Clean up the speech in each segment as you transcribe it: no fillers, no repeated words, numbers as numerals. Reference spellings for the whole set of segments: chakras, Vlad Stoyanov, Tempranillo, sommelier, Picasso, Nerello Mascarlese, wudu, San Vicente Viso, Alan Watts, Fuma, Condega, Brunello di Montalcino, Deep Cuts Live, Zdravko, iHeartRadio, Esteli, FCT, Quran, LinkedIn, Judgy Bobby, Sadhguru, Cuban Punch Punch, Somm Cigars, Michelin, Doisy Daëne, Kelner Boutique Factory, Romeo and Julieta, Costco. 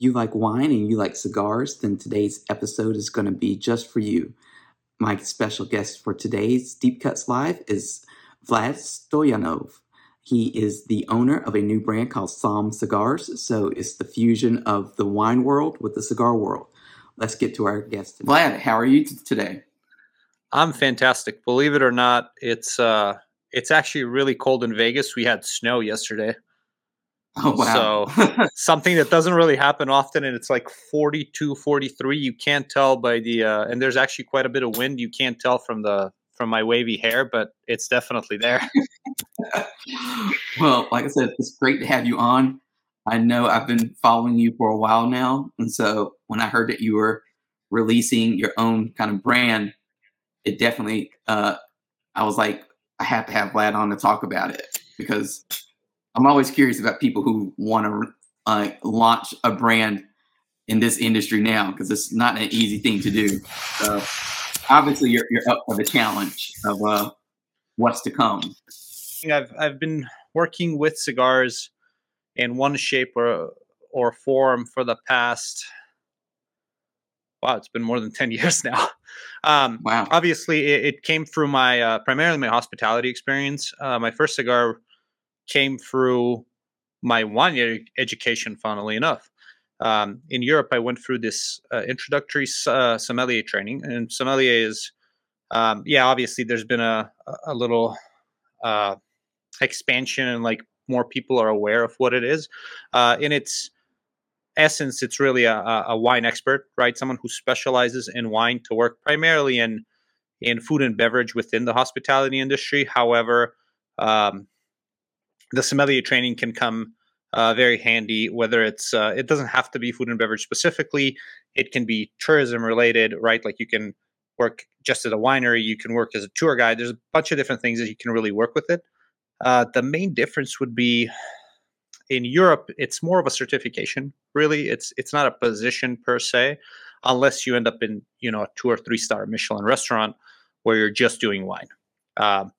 you like wine and you like cigars, then today's episode is going to be just for you. My special guest for today's Deep Cuts Live is Vlad Stoyanov. He is the owner of a new brand called Somm Cigars, so it's the fusion of the wine world with the cigar world. Let's get to our guest today. Vlad, how are you today? I'm fantastic. Believe it or not, it's actually really cold in Vegas. We had snow yesterday. Oh, wow. So something that doesn't really happen often, and it's like 42, 43. You can't tell by the and there's actually quite a bit of wind. You can't tell from my wavy hair, but it's definitely there. Well, like I said, it's great to have you on. I know I've been following you for a while now, and so when I heard that you were releasing your own kind of brand, it definitely I was like, I have to have Vlad on to talk about it, because I'm always curious about people who want to launch a brand in this industry now, because it's not an easy thing to do. So obviously, you're up for the challenge of what's to come. I've been working with cigars in one shape or form for the past, wow, it's been more than 10 years now. Wow. Obviously, it came through my primarily my hospitality experience. My first cigar came through my wine education, funnily enough. In Europe, I went through this introductory sommelier training. And sommelier is, obviously there's been a little expansion, and like more people are aware of what it is. In its essence, it's really a wine expert, right? Someone who specializes in wine to work primarily in food and beverage within the hospitality industry. However, the sommelier training can come very handy, whether it's, it doesn't have to be food and beverage specifically. It can be tourism related, right? Like you can work just at a winery, you can work as a tour guide. There's a bunch of different things that you can really work with it. The main difference would be in Europe, it's more of a certification, really. It's not a position per se, unless you end up in, a 2 or 3 star Michelin restaurant where you're just doing wine.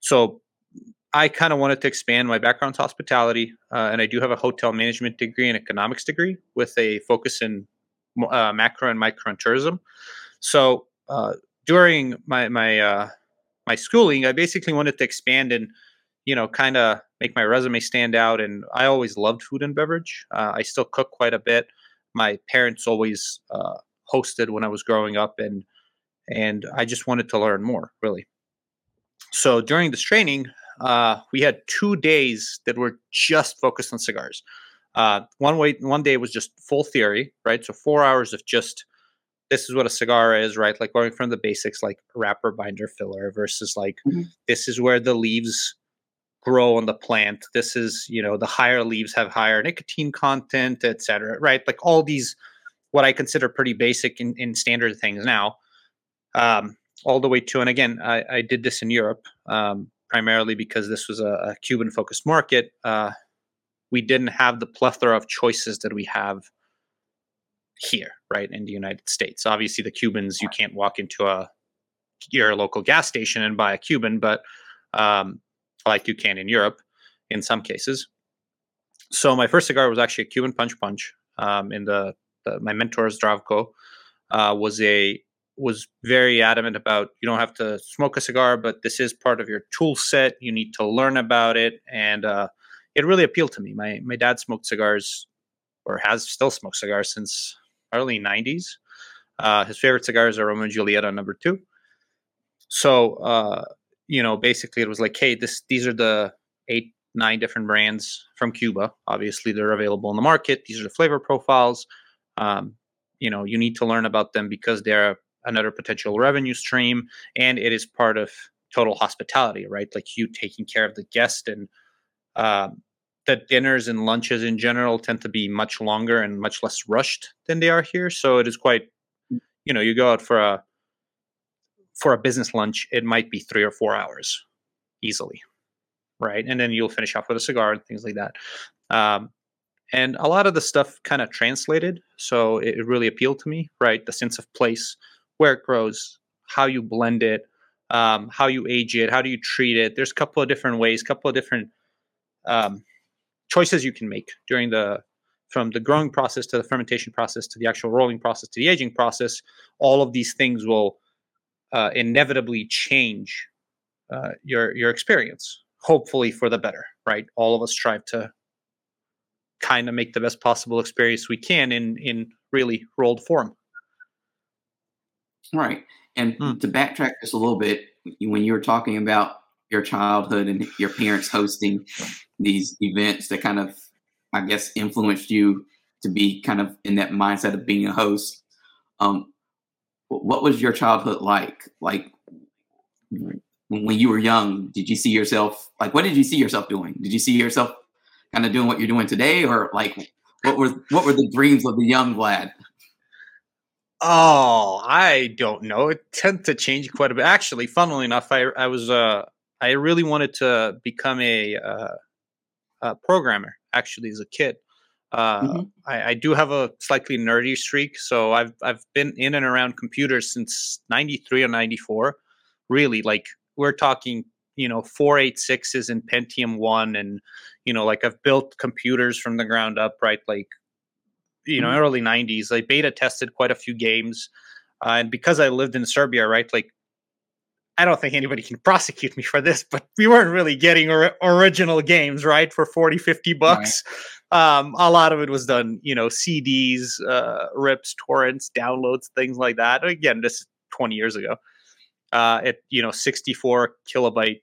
So I kind of wanted to expand. My background's hospitality, and I do have a hotel management degree and economics degree with a focus in macro and micro and tourism. So during my schooling, I basically wanted to expand and, kind of make my resume stand out. And I always loved food and beverage. I still cook quite a bit. My parents always hosted when I was growing up, and I just wanted to learn more, really. So during this training, we had 2 days that were just focused on cigars. One day was just full theory, right? So 4 hours of just, this is what a cigar is, right? Like going from the basics, like wrapper, binder, filler versus like, This is where the leaves grow on the plant. This is, the higher leaves have higher nicotine content, et cetera, right? Like all these, what I consider pretty basic in standard things now, all the way to, and again, I did this in Europe, primarily because this was a Cuban-focused market. We didn't have the plethora of choices that we have here, right, in the United States. Obviously, the Cubans, you can't walk into your local gas station and buy a Cuban, but like you can in Europe in some cases. So my first cigar was actually a Cuban Punch Punch. And my mentor, Zdravko, was very adamant about, you don't have to smoke a cigar, but this is part of your tool set. You need to learn about it. And it really appealed to me. My dad smoked cigars, or has still smoked cigars since early 90s. His favorite cigars are Romeo and Julieta No. 2. So, basically it was like, hey, these are the 8, 9 different brands from Cuba. Obviously they're available in the market. These are the flavor profiles. You need to learn about them because they're another potential revenue stream, and it is part of total hospitality, right? Like you taking care of the guest, and the dinners and lunches in general tend to be much longer and much less rushed than they are here. So it is quite, you go out for a business lunch, it might be 3 or 4 hours easily, right? And then you'll finish off with a cigar and things like that. And a lot of the stuff kind of translated, so it really appealed to me, right? The sense of place, where it grows, how you blend it, how you age it, how do you treat it. There's a couple of different ways, couple of different choices you can make during the from the growing process to the fermentation process to the actual rolling process to the aging process, all of these things will inevitably change your experience, hopefully for the better, right? All of us strive to kind of make the best possible experience we can in really rolled form. Right. And to backtrack just a little bit, when you were talking about your childhood and your parents hosting these events that kind of, I guess, influenced you to be kind of in that mindset of being a host. What was your childhood like? Like when you were young, did you see yourself, like, what did you see yourself doing? Did you see yourself kind of doing what you're doing today? Or like, what were the dreams of the young Vlad? Oh, I don't know. It tends to change quite a bit. Actually, funnily enough, I really wanted to become a programmer actually as a kid. I do have a slightly nerdy streak. So I've been in and around computers since 93 or 94, really. Like we're talking, 486s and Pentium 1. And, like I've built computers from the ground up, right? Like, early 90s, I beta tested quite a few games. And because I lived in Serbia, right, like I don't think anybody can prosecute me for this, but we weren't really getting original games, right, for $40-$50. Right. A lot of it was done, CDs, rips, torrents, downloads, things like that. Again, this is 20 years ago. 64 kilobyte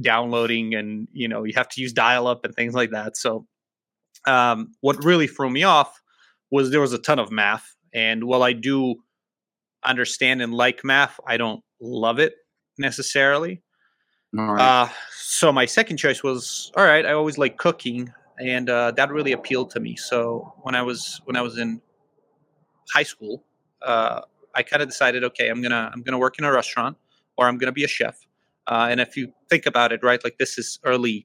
downloading, and, you have to use dial-up and things like that. So what really threw me off was there was a ton of math. And while I do understand and like math, I don't love it necessarily. All right. So my second choice was, all right, I always like cooking, and that really appealed to me. So when I was in high school, I kind of decided, okay, I'm gonna work in a restaurant, or I'm gonna be a chef. And if you think about it, right, like this is early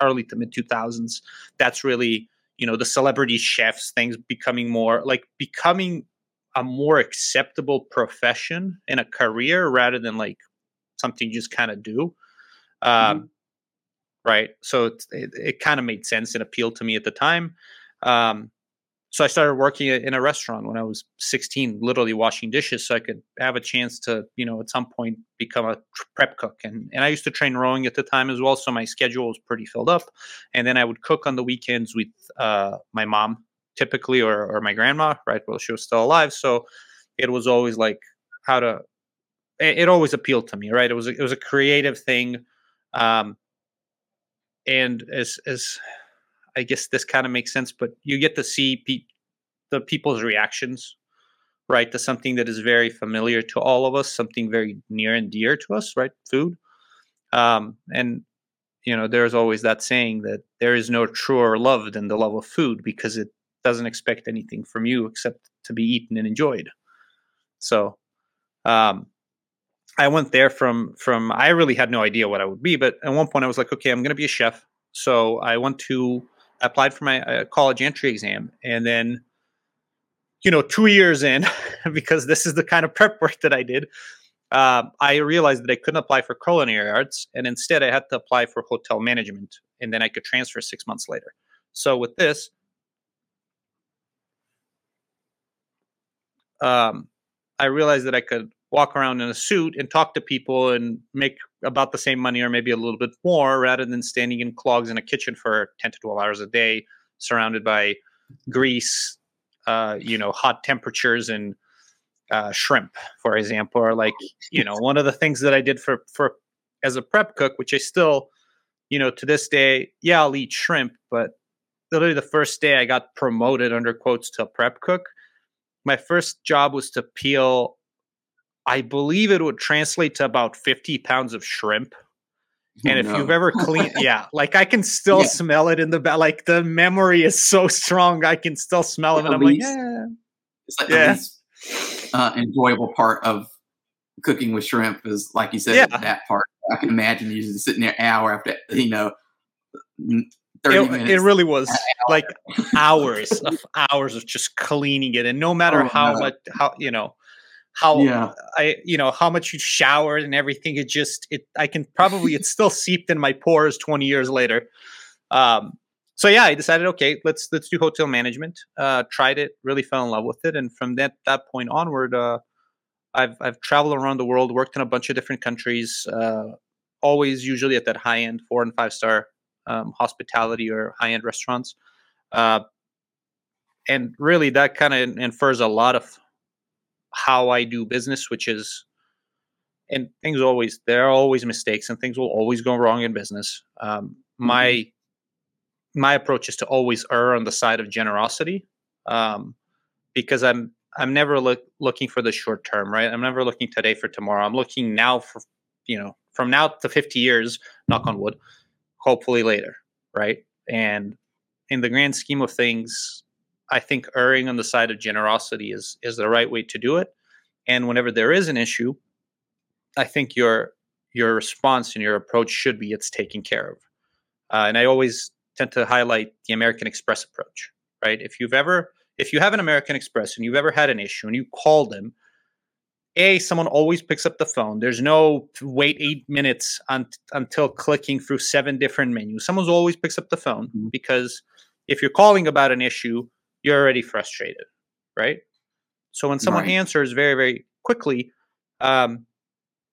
to mid 2000s. That's really, the celebrity chefs, things becoming a more acceptable profession and a career rather than like something you just kind of do. Right. So it kind of made sense and appealed to me at the time. So I started working in a restaurant when I was 16, literally washing dishes, so I could have a chance to, at some point become a prep cook. And I used to train rowing at the time as well, so my schedule was pretty filled up. And then I would cook on the weekends with my mom, typically, or my grandma, right? Well, she was still alive. So it was always like it always appealed to me, right? It was a creative thing. And as I guess this kind of makes sense, but you get to see the people's reactions, right? To something that is very familiar to all of us, something very near and dear to us, right? Food. And there's always that saying that there is no truer love than the love of food, because it doesn't expect anything from you except to be eaten and enjoyed. So I went there from I really had no idea what I would be, but at one point I was like, okay, I'm going to be a chef. So I applied for my college entry exam. And then, 2 years in, because this is the kind of prep work that I did, I realized that I couldn't apply for culinary arts. And instead, I had to apply for hotel management. And then I could transfer 6 months later. So with this, I realized that I could walk around in a suit and talk to people and make about the same money or maybe a little bit more, rather than standing in clogs in a kitchen for 10 to 12 hours a day, surrounded by grease, hot temperatures and shrimp, for example. Or like, one of the things that I did for as a prep cook, which I still, to this day, yeah, I'll eat shrimp, but literally the first day I got promoted under quotes to a prep cook, my first job was to peel, I believe it would translate to about 50 pounds of shrimp. And if you've ever cleaned, yeah, like I can still smell it in the back. Like the memory is so strong. I can still smell it. And I'm like, yeah. It's like the least enjoyable part of cooking with shrimp is, like you said, that part. I can imagine you just sitting there hour after, 30 minutes. It really was like hours of just cleaning it. And no matter how much you showered and everything, it still seeped in my pores 20 years later. So yeah, I decided, okay, let's do hotel management. Tried it, really fell in love with it, and from that point onward, I've traveled around the world, worked in a bunch of different countries, always usually at that high end 4 and 5 star hospitality or high end restaurants, and really that kind of infers a lot of how I do business, which is, and things always, there are always mistakes and things will always go wrong in business. My approach is to always err on the side of generosity, because I'm never looking for the short term, right? I'm never looking today for tomorrow. I'm looking now for, you know, from now to 50 years, knock on wood, hopefully later, right? And in the grand scheme of things, I think erring on the side of generosity is the right way to do it. And whenever there is an issue, I think your response and your approach should be it's taken care of. And I always tend to highlight the American Express approach, right? If you have an American Express and you've ever had an issue and you call them, someone always picks up the phone. There's no wait 8 minutes until clicking through 7 different menus. Someone always picks up the phone, because if you're calling about an issue, you're already frustrated, right? So when someone answers very, very quickly,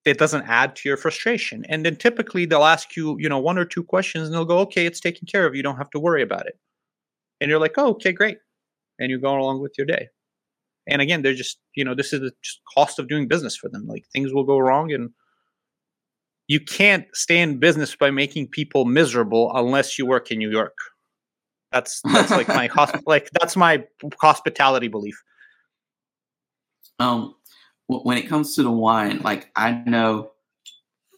it doesn't add to your frustration. And then typically they'll ask you, you know, 1 or 2 questions and they'll go, okay, it's taken care of. You don't have to worry about it. And you're like, oh, okay, great. And you're going along with your day. And again, they're just, you know, this is the cost of doing business for them. Like, things will go wrong, and you can't stay in business by making people miserable unless you work in New York. That's like my that's my hospitality belief. When it comes to the wine, like, I know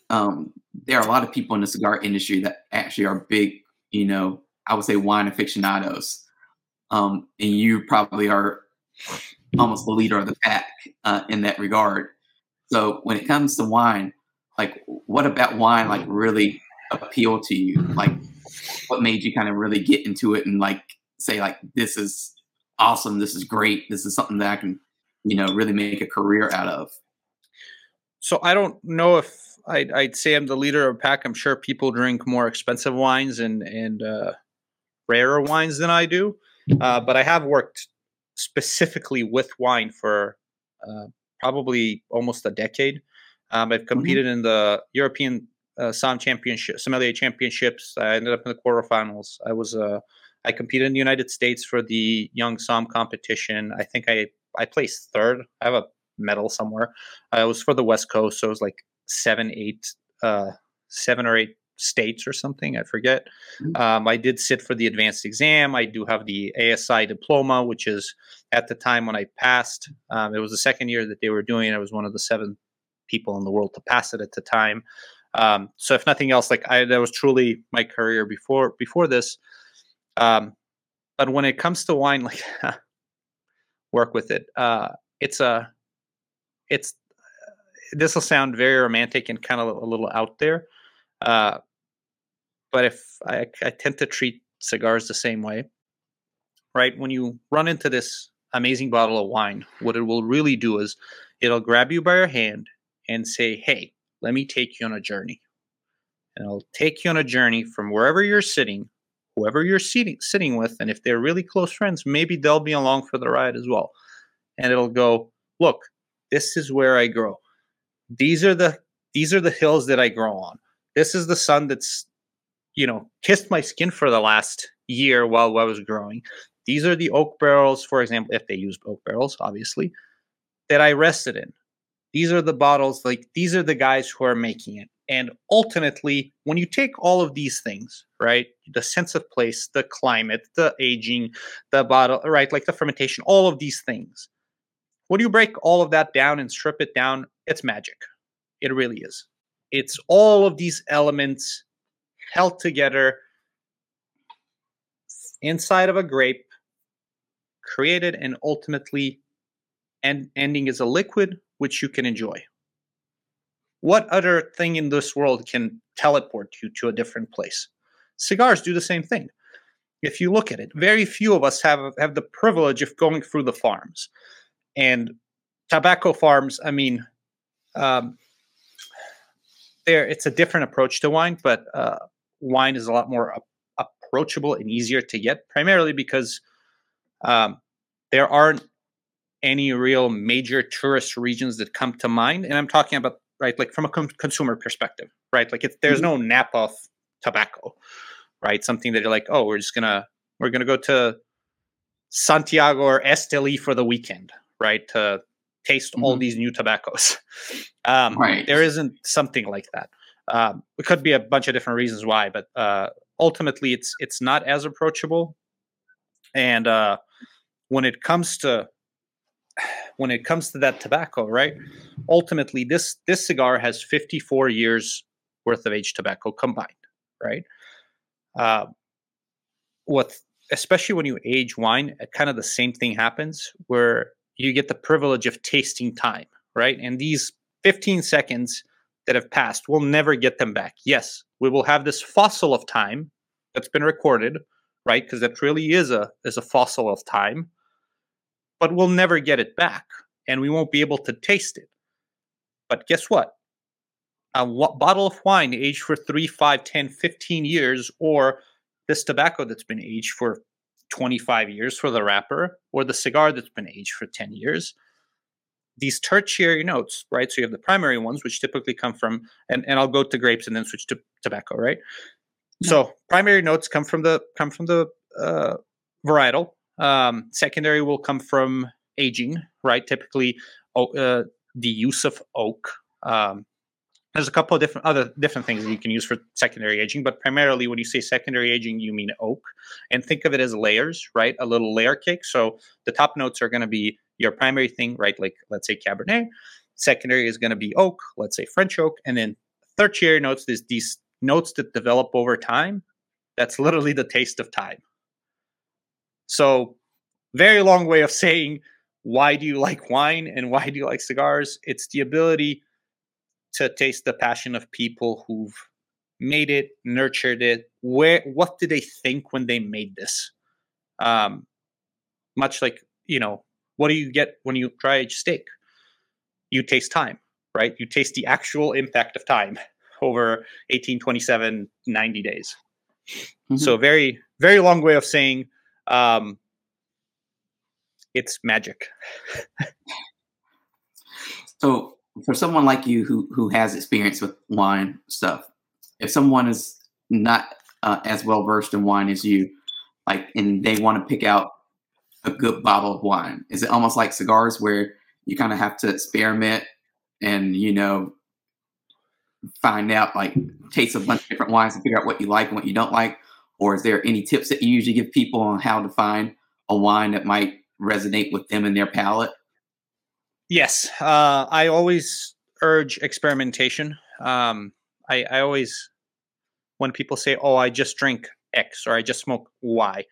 there are a lot of people in the cigar industry that actually are big, you know, I would say wine aficionados. And you probably are almost the leader of the pack in that regard. So when it comes to wine, like, what about wine, like, really appealed to you? Like, what made you kind of really get into it and, like, say, like, this is awesome. This is great. This is something that I can, you know, really make a career out of. So I don't know if I'd say I'm the leader of a pack. I'm sure people drink more expensive wines and rarer wines than I do. But I have worked specifically with wine for probably almost a decade. I've competed in the European SOM Championship, Sommelier Championships. I ended up in the quarterfinals. I competed in the United States for the Young SOM competition. I think I placed 3rd. I have a medal somewhere. It was for the West Coast, so it was like 7 or 8 states or something. I forget. I did sit for the advanced exam. I do have the ASI diploma, which is at the time when I passed. It was the second year that they were doing it. I was one of the 7 people in the world to pass it at the time. So if nothing else, like, that was truly my career before this. But when it comes to wine, like, work with it. This will sound very romantic and kind of a little out there. But if I tend to treat cigars the same way, right? When you run into this amazing bottle of wine, what it will really do is it'll grab you by your hand and say, hey, let me take you on a journey. And I'll take you on a journey from wherever you're sitting, whoever you're sitting with. And if they're really close friends, maybe they'll be along for the ride as well. And it'll go, look, this is where I grow. These are the hills that I grow on. This is the sun that's, you know, kissed my skin for the last year while I was growing. These are the oak barrels, for example, if they used oak barrels, obviously, that I rested in. These are the bottles, like, these are the guys who are making it. And ultimately, when you take all of these things, right, the sense of place, the climate, the aging, the bottle, right, like the fermentation, all of these things, when you break all of that down and strip it down, it's magic. It really is. It's all of these elements held together inside of a grape, created and ultimately ending as a liquid, which you can enjoy. What other thing in this world can teleport you to a different place? Cigars do the same thing. If you look at it, very few of us have the privilege of going through the farms. And tobacco farms, I mean... it's a different approach to wine, but wine is a lot more a approachable and easier to get, primarily because there aren't any real major tourist regions that come to mind. And I'm talking about, right, like from a consumer perspective, right? Like if there's no Napa tobacco, right? Something that you're like, oh, we're going to go to Santiago or Esteli for the weekend, right? To taste all these new tobaccos. Right. There isn't something like that. It could be a bunch of different reasons why, but ultimately it's not as approachable. And when it comes to that tobacco, right? Ultimately, this cigar has 54 years worth of aged tobacco combined, right? Especially when you age wine, kind of the same thing happens where you get the privilege of tasting time, right? And these 15 seconds that have passed, we'll never get them back. Yes, we will have this fossil of time that's been recorded, right? Because that really is a fossil of time, but we'll never get it back and we won't be able to taste it. But guess what? A bottle of wine aged for 3, 5, 10, 15 years, or this tobacco that's been aged for 25 years for the wrapper, or the cigar that's been aged for 10 years, these tertiary notes, right? So you have the primary ones, which typically come from, and I'll go to grapes and then switch to tobacco, right? Yeah. So primary notes come from the varietal. Secondary will come from aging, right? Typically, the use of oak. There's a couple of different things that you can use for secondary aging, but primarily when you say secondary aging, you mean oak. And think of it as layers, right? A little layer cake. So the top notes are going to be your primary thing, right? Like, let's say Cabernet. Secondary is going to be oak, let's say French oak. And then tertiary notes, there's these notes that develop over time. That's literally the taste of time. So very long way of saying, why do you like wine and why do you like cigars? It's the ability to taste the passion of people who've made it, nurtured it. What did they think when they made this? Much like, you know, what do you get when you dry age steak? You taste time, right? You taste the actual impact of time over 18, 27, 90 days. Mm-hmm. So very, very long way of saying it's magic. So for someone like you who has experience with wine stuff, if someone is not as well versed in wine as you, like, and they want to pick out a good bottle of wine, is it almost like cigars where you kind of have to experiment and, you know, find out, like, taste a bunch of different wines and figure out what you like and what you don't like? Or is there any tips that you usually give people on how to find a wine that might resonate with them and their palate? Yes. I always urge experimentation. I always, when people say, oh, I just drink X or I just smoke Y,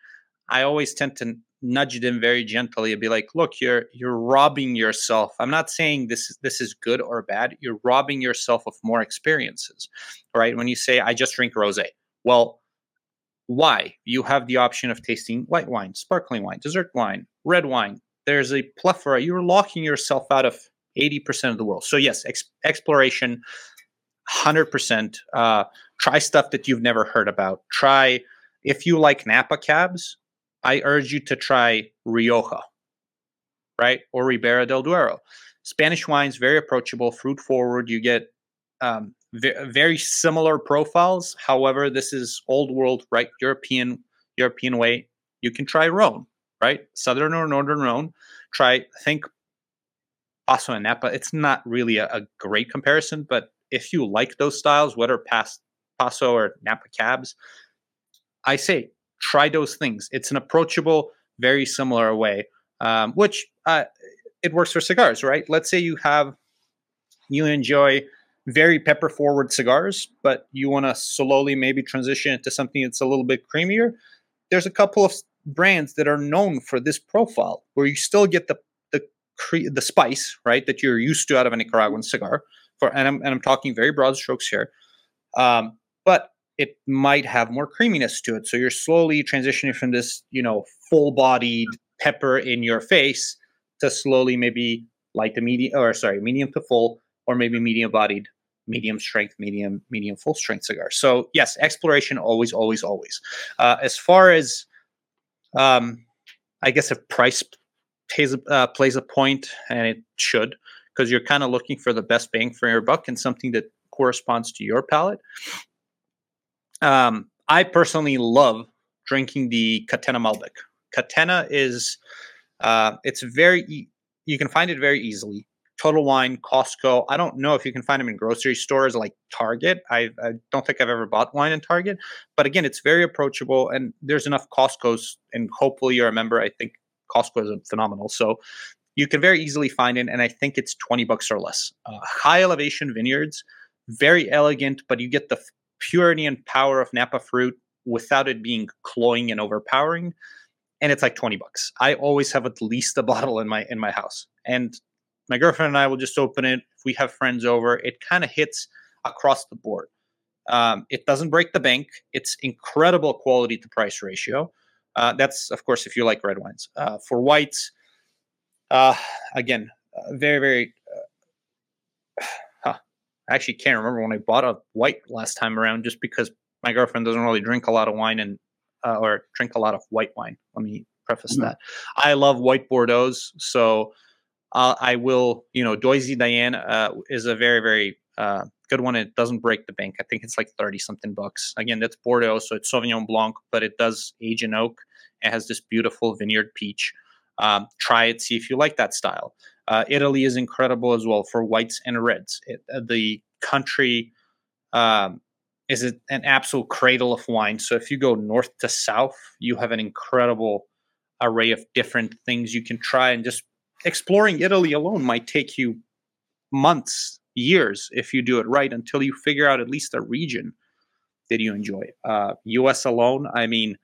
I always tend to nudge them very gently and be like, look, you're robbing yourself. I'm not saying this is good or bad. You're robbing yourself of more experiences, right? When you say, I just drink rosé. Well, why? You have the option of tasting white wine, sparkling wine, dessert wine, red wine. There's a plethora. You're locking yourself out of 80% of the world. So yes, exploration, 100%. Try stuff that you've never heard about. Try, if you like Napa cabs, I urge you to try Rioja, right? Or Ribera del Duero. Spanish wines, very approachable, fruit forward. You get very similar profiles. However, this is old world, right? European way. You can try Rhone, right? Southern or Northern Rhone. Think Paso and Napa. It's not really a great comparison, but if you like those styles, whether Paso or Napa cabs, I say try those things. It's an approachable, very similar way, which it works for cigars, right? Let's say you enjoy very pepper forward cigars, but you want to slowly maybe transition into something that's a little bit creamier. There's a couple of brands that are known for this profile where you still get the spice, right, that you're used to out of a Nicaraguan cigar, and I'm talking very broad strokes here, but it might have more creaminess to it. So you're slowly transitioning from this, you know, full-bodied pepper in your face to slowly maybe like the medium to full, or maybe medium-bodied medium strength, medium full strength cigars. So yes, exploration always, always, always. As far as, I guess if price plays a point, and it should, because you're kind of looking for the best bang for your buck and something that corresponds to your palate. I personally love drinking the Catena Malbec. Catena is, it's very, you can find it very easily. Total Wine, Costco. I don't know if you can find them in grocery stores like Target. I don't think I've ever bought wine in Target. But again, it's very approachable, and there's enough Costco's, and hopefully you're a member. I think Costco is phenomenal. So you can very easily find it, and I think it's $20 or less. High elevation vineyards, very elegant, but you get the purity and power of Napa fruit without it being cloying and overpowering. And it's like $20. I always have at least a bottle in my house. And my girlfriend and I will just open it. If we have friends over, it kind of hits across the board. It doesn't break the bank. It's incredible quality to price ratio. That's, of course, if you like red wines. For whites, again, very, very... I actually can't remember when I bought a white last time around, just because my girlfriend doesn't really drink a lot of wine and or drink a lot of white wine. Let me preface that. I love white Bordeaux, so... I will, Doisy Daëne is a very, very good one. It doesn't break the bank. I think it's like 30-something bucks. Again, that's Bordeaux, so it's Sauvignon Blanc, but it does age in oak. It has this beautiful vineyard peach. Try it, see if you like that style. Italy is incredible as well for whites and reds. The country is an absolute cradle of wine. So if you go north to south, you have an incredible array of different things you can try, and just exploring Italy alone might take you months, years, if you do it right, until you figure out at least a region that you enjoy. U.S. alone, I mean,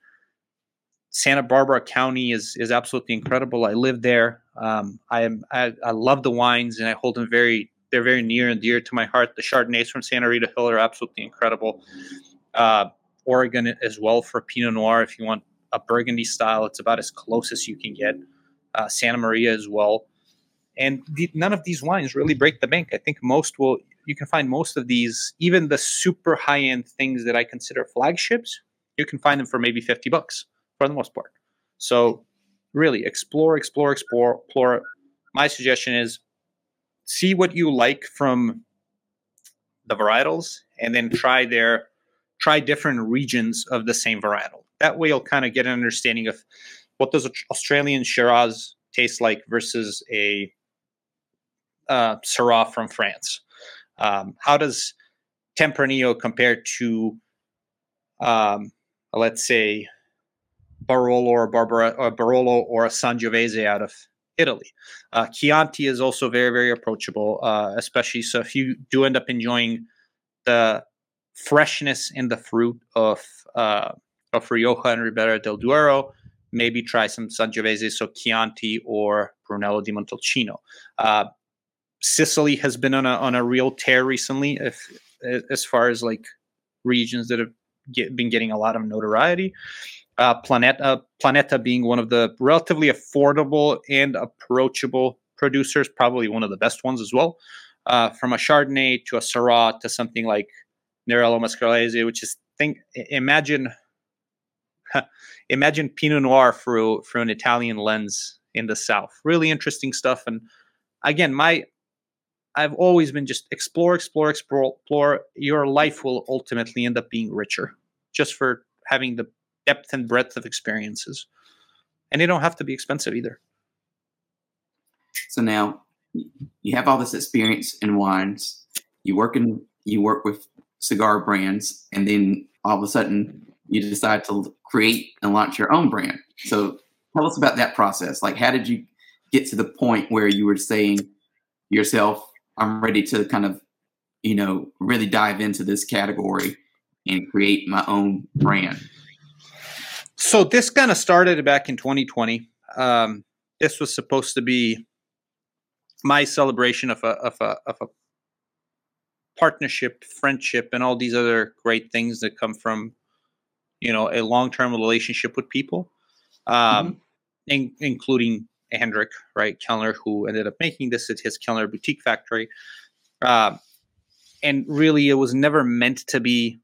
Santa Barbara County is absolutely incredible. I live there. I love the wines, and I hold them they're very near and dear to my heart. The Chardonnays from Santa Rita Hill are absolutely incredible. Oregon as well for Pinot Noir. If you want a Burgundy style, it's about as close as you can get. Santa Maria as well. And none of these wines really break the bank. I think you can find most of these, even the super high-end things that I consider flagships, you can find them for maybe $50 for the most part. So really explore. My suggestion is see what you like from the varietals, and then try different regions of the same varietal. That way you'll kind of get an understanding of what does Australian Shiraz taste like versus a Syrah from France? How does Tempranillo compare to, let's say, Barolo or Barbera, or Barolo or a Sangiovese out of Italy? Chianti is also very, very approachable, especially so if you do end up enjoying the freshness and the fruit of Rioja and Ribera del Duero. Maybe try some Sangiovese, so Chianti or Brunello di Montalcino. Sicily has been on a real tear recently, as far as like regions that have been getting a lot of notoriety. Planeta being one of the relatively affordable and approachable producers, probably one of the best ones as well. From a Chardonnay to a Syrah to something like Nerello Mascarlese, which is imagine Pinot Noir through an Italian lens in the South. Really interesting stuff. And again, I've always been just explore. Your life will ultimately end up being richer just for having the depth and breadth of experiences. And they don't have to be expensive either. So now you have all this experience in wines. You work with cigar brands, and then all of a sudden you decide to create and launch your own brand. So tell us about that process. Like, how did you get to the point where you were saying yourself, I'm ready to kind of, really dive into this category and create my own brand? So this kind of started back in 2020. This was supposed to be my celebration of a partnership, friendship, and all these other great things that come from a long-term relationship with people, including Hendrick, right, Kellner, who ended up making this at his Kelner Boutique Factory. And really, it was never meant to be,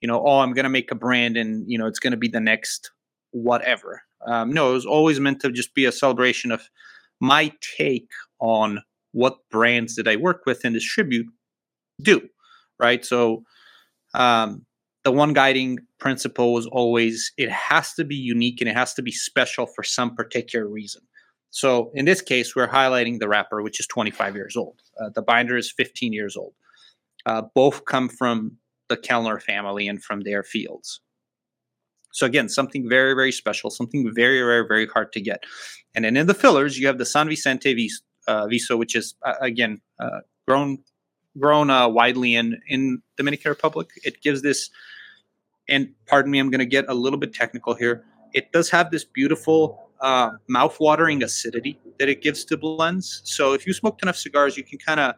you know, oh, I'm going to make a brand and, you know, it's going to be the next whatever. No, it was always meant to just be a celebration of my take on what brands that I work with and distribute do, right? So the one guiding principle was always it has to be unique and it has to be special for some particular reason. So in this case, we're highlighting the wrapper, which is 25 years old. The binder is 15 years old. Both come from the Kellner family and from their fields. So again, something very, very special, something very, very, very hard to get. And then in the fillers, you have the San Vicente Viso, which is, again, grown widely in Dominican Republic. It gives this, and pardon me, I'm going to get a little bit technical here. It does have this beautiful mouth-watering acidity that it gives to blends. So if you smoked enough cigars, you can kind of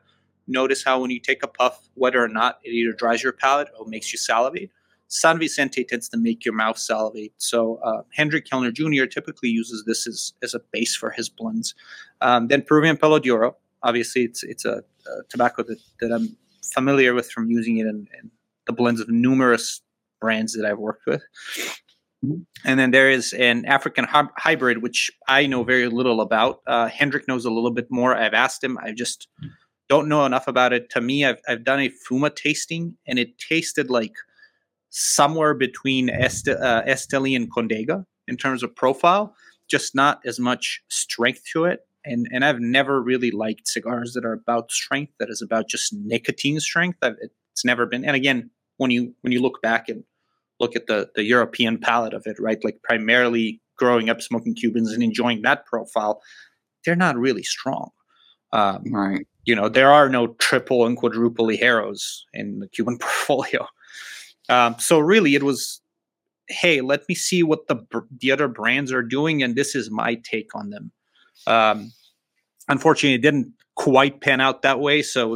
notice how when you take a puff, whether or not it either dries your palate or makes you salivate. San Vicente tends to make your mouth salivate. So Hendrick Kellner Jr. typically uses this as a base for his blends. Then Peruvian Pelo Duro. Obviously, it's a tobacco that I'm familiar with from using it in the blends of numerous brands that I've worked with. And then there is an African hybrid, which I know very little about. Hendrick knows a little bit more. I've asked him. I just don't know enough about it. To me, I've done a Fuma tasting, and it tasted like somewhere between Esteli and Condega in terms of profile, just not as much strength to it. And I've never really liked cigars that are about strength, that is about just nicotine strength. It's never been. And again, when you look back and look at the European palate of it, right? Like primarily growing up smoking Cubans and enjoying that profile, they're not really strong. Right. You know, there are no triple and quadruple Ligeros in the Cuban portfolio. So really it was, hey, let me see what the other brands are doing. And this is my take on them. Unfortunately, it didn't quite pan out that way. So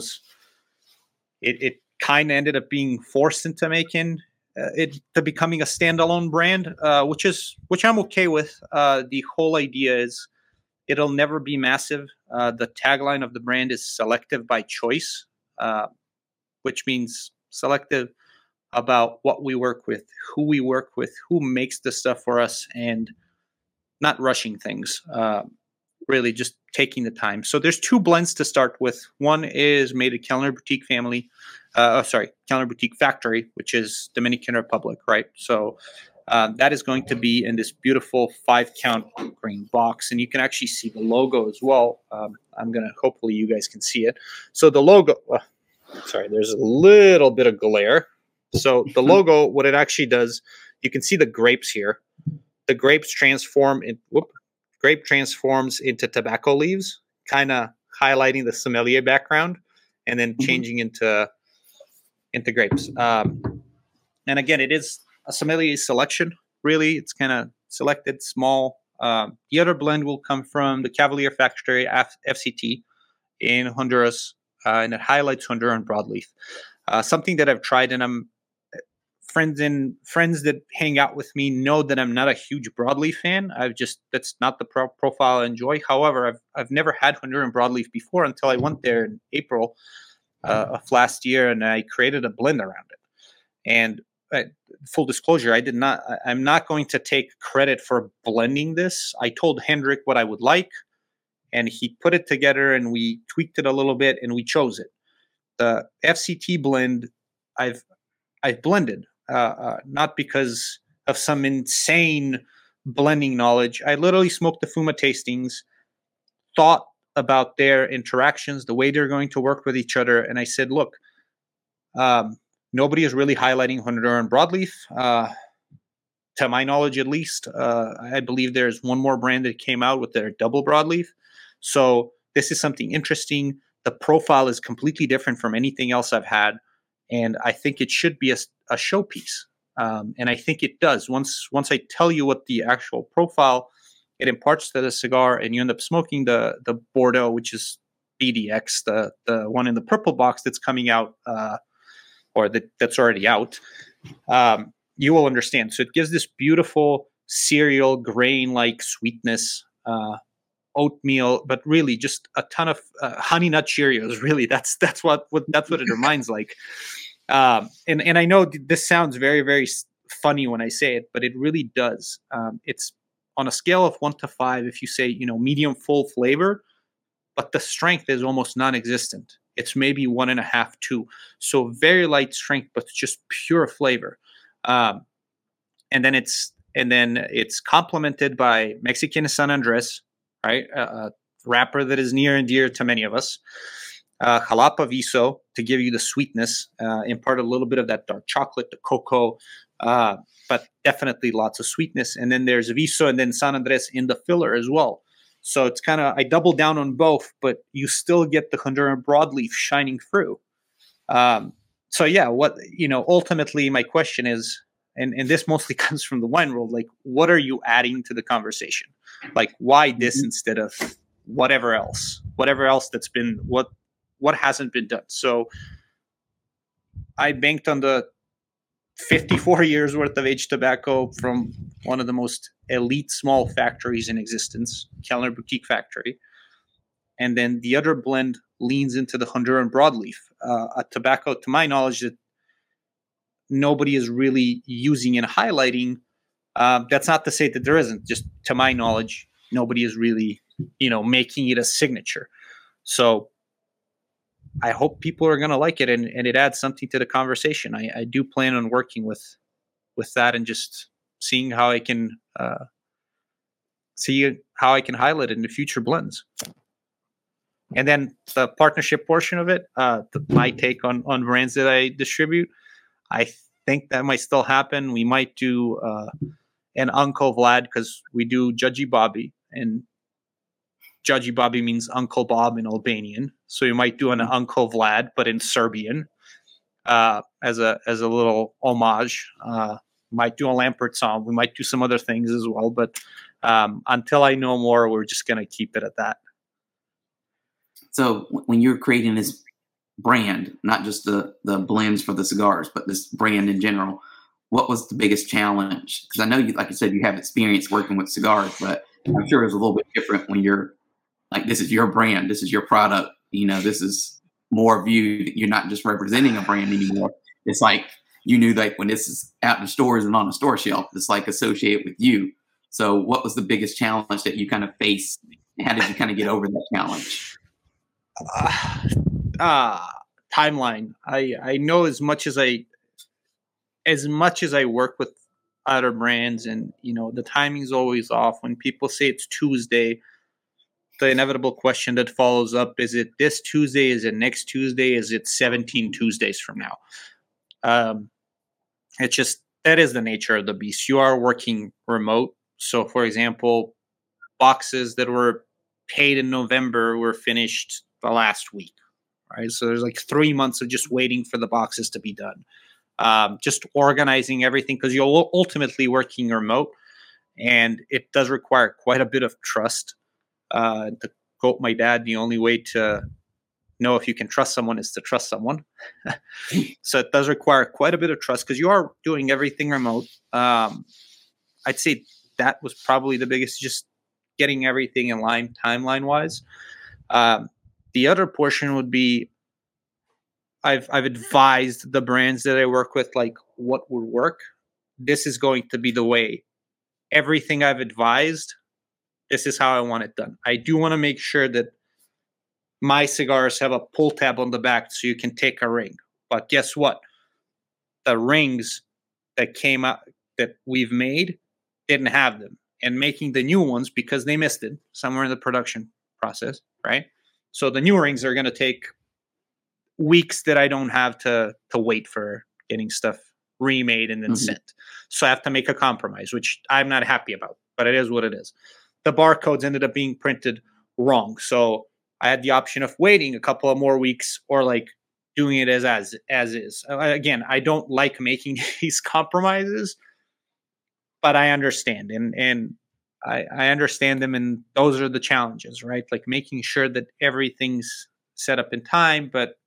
it kind of ended up being forced into making it to becoming a standalone brand, which I'm okay with. The whole idea is it'll never be massive. The tagline of the brand is selective by choice, which means selective about what we work with, who we work with, who makes the stuff for us, and not rushing things, really just taking the time. So there's two blends to start with. One is made at Kelner Boutique Family. Kelner Boutique Factory, which is Dominican Republic, right? So that is going to be in this beautiful 5-count green box, and you can actually see the logo as well. I'm going to, hopefully you guys can see it. So the logo, there's a little bit of glare. So the logo, what it actually does, you can see the grapes here. The grapes transforms into tobacco leaves, kind of highlighting the sommelier background, and then changing into grapes. And again, it is a sommelier selection, really. It's kind of selected small. The other blend will come from the Cavalier Factory, FCT, in Honduras, and it highlights Honduran broadleaf. Something that I've tried, and friends that hang out with me know that I'm not a huge broadleaf fan. That's not the profile I enjoy. However, I've never had Honduran broadleaf before until I went there in April of last year, and I created a blend around it. And full disclosure, I'm not going to take credit for blending this. I told Hendrick what I would like, and he put it together, and we tweaked it a little bit, and we chose it. The FCT blend, I've blended, not because of some insane blending knowledge. I literally smoked the Fuma tastings, thought about their interactions, the way they're going to work with each other. And I said, look, nobody is really highlighting Honduran broadleaf, to my knowledge at least. I believe there's one more brand that came out with their double broadleaf. So this is something interesting. The profile is completely different from anything else I've had. And I think it should be a showpiece. And I think it does. Once I tell you what the actual profile it imparts to the cigar, and you end up smoking the Bordeaux, which is BDX, the one in the purple box that's coming out, or that's already out, you will understand. So it gives this beautiful cereal grain-like sweetness oatmeal, but really just a ton of Honey Nut Cheerios. Really, that's what it reminds like. And I know this sounds very, very funny when I say it, but it really does. It's on a scale of 1 to 5. If you say, medium full flavor, but the strength is almost non-existent. It's maybe 1.5, 2. So very light strength, but just pure flavor. And then it's complemented by Mexican San Andres, right? A wrapper that is near and dear to many of us. Jalapa Viso to give you the sweetness, impart a little bit of that dark chocolate, the cocoa, but definitely lots of sweetness. And then there's Viso and then San Andres in the filler as well. So it's kind of, I double down on both, but you still get the Honduran broadleaf shining through. So yeah, ultimately my question is, and this mostly comes from the wine world, like, what are you adding to the conversation? Like, why this instead of whatever else that's been, what hasn't been done? So I banked on the 54 years worth of aged tobacco from one of the most elite small factories in existence, Kelner Boutique Factory. And then the other blend leans into the Honduran broadleaf, a tobacco, to my knowledge, that nobody is really using and highlighting. That's not to say that there isn't, just to my knowledge, nobody is really, making it a signature. So I hope people are going to like it and it adds something to the conversation. I do plan on working with that and just seeing how I can highlight it in the future blends. And then the partnership portion of it, my take on brands that I distribute, I think that might still happen. We might do an Uncle Vlad because we do Judgy Bobby, and Judgy Bobby means Uncle Bob in Albanian. So you might do an Uncle Vlad, but in Serbian, as a little homage. Might do a Lampert song. We might do some other things as well. But until I know more, we're just going to keep it at that. So when you're creating this brand, not just the blends for the cigars, but this brand in general, what was the biggest challenge? Because I know, like you said, you have experience working with cigars, but I'm sure it's a little bit different when you're like, this is your brand, this is your product, this is more of you. You're not just representing a brand anymore. It's like, you knew like when this is out in stores and on a store shelf, it's like associated with you. So what was the biggest challenge that you kind of faced? How did you kind of get over that challenge? Timeline. I know as much as I work with other brands, and the timing's always off. When people say it's Tuesday, the inevitable question that follows up is, it this Tuesday? Is it next Tuesday? Is it 17 Tuesdays from now? It's just, that is the nature of the beast. You are working remote. So for example, boxes that were paid in November were finished the last week, right? So there's like 3 months of just waiting for the boxes to be done. Just organizing everything, because you're ultimately working remote, and it does require quite a bit of trust. To quote my dad, the only way to know if you can trust someone is to trust someone. So it does require quite a bit of trust because you are doing everything remote. I'd say that was probably the biggest, just getting everything in line timeline wise. The other portion would be, I've advised the brands that I work with, like, what would work. This is going to be the way. Everything I've advised, this is how I want it done. I do want to make sure that my cigars have a pull tab on the back so you can take a ring. But guess what? The rings that came out that we've made didn't have them. And making the new ones, because they missed it somewhere in the production process, right? So the new rings are going to take weeks that I don't have to wait for getting stuff remade and then sent. So I have to make a compromise, which I'm not happy about, but it is what it is. The barcodes ended up being printed wrong. So I had the option of waiting a couple of more weeks or like doing it as is. Again, I don't like making these compromises, but I understand. And I understand them. And those are the challenges, right? Like making sure that everything's set up in time, but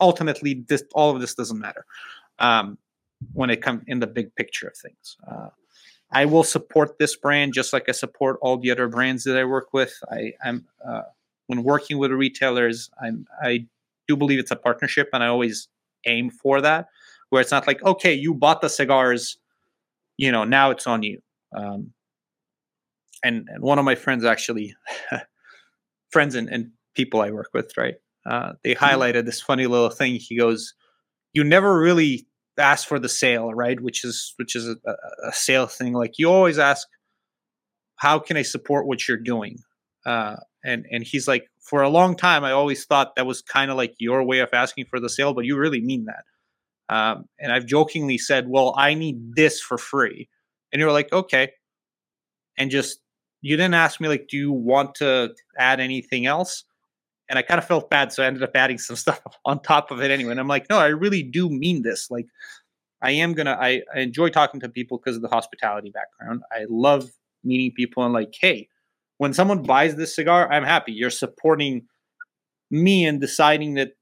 ultimately all of this doesn't matter when it comes in the big picture of things. I will support this brand just like I support all the other brands that I work with. I'm when working with retailers, I do believe it's a partnership, and I always aim for that, where it's not like, okay, you bought the cigars, you know, now it's on you. And one of my friends actually, friends and people I work with, right? They highlighted this funny little thing. He goes, you never really ask for the sale, right? Which is a sale thing. Like, you always ask, how can I support what you're doing? And he's like, for a long time, I always thought that was kind of like your way of asking for the sale, but you really mean that. And I've jokingly said, well, I need this for free. And you're like, okay. And just, you didn't ask me, like, do you want to add anything else? And I kind of felt bad, so I ended up adding some stuff on top of it anyway. And I'm like, no, I really do mean this. Like, I enjoy talking to people because of the hospitality background. I love meeting people and like, hey, when someone buys this cigar, I'm happy. You're supporting me and deciding that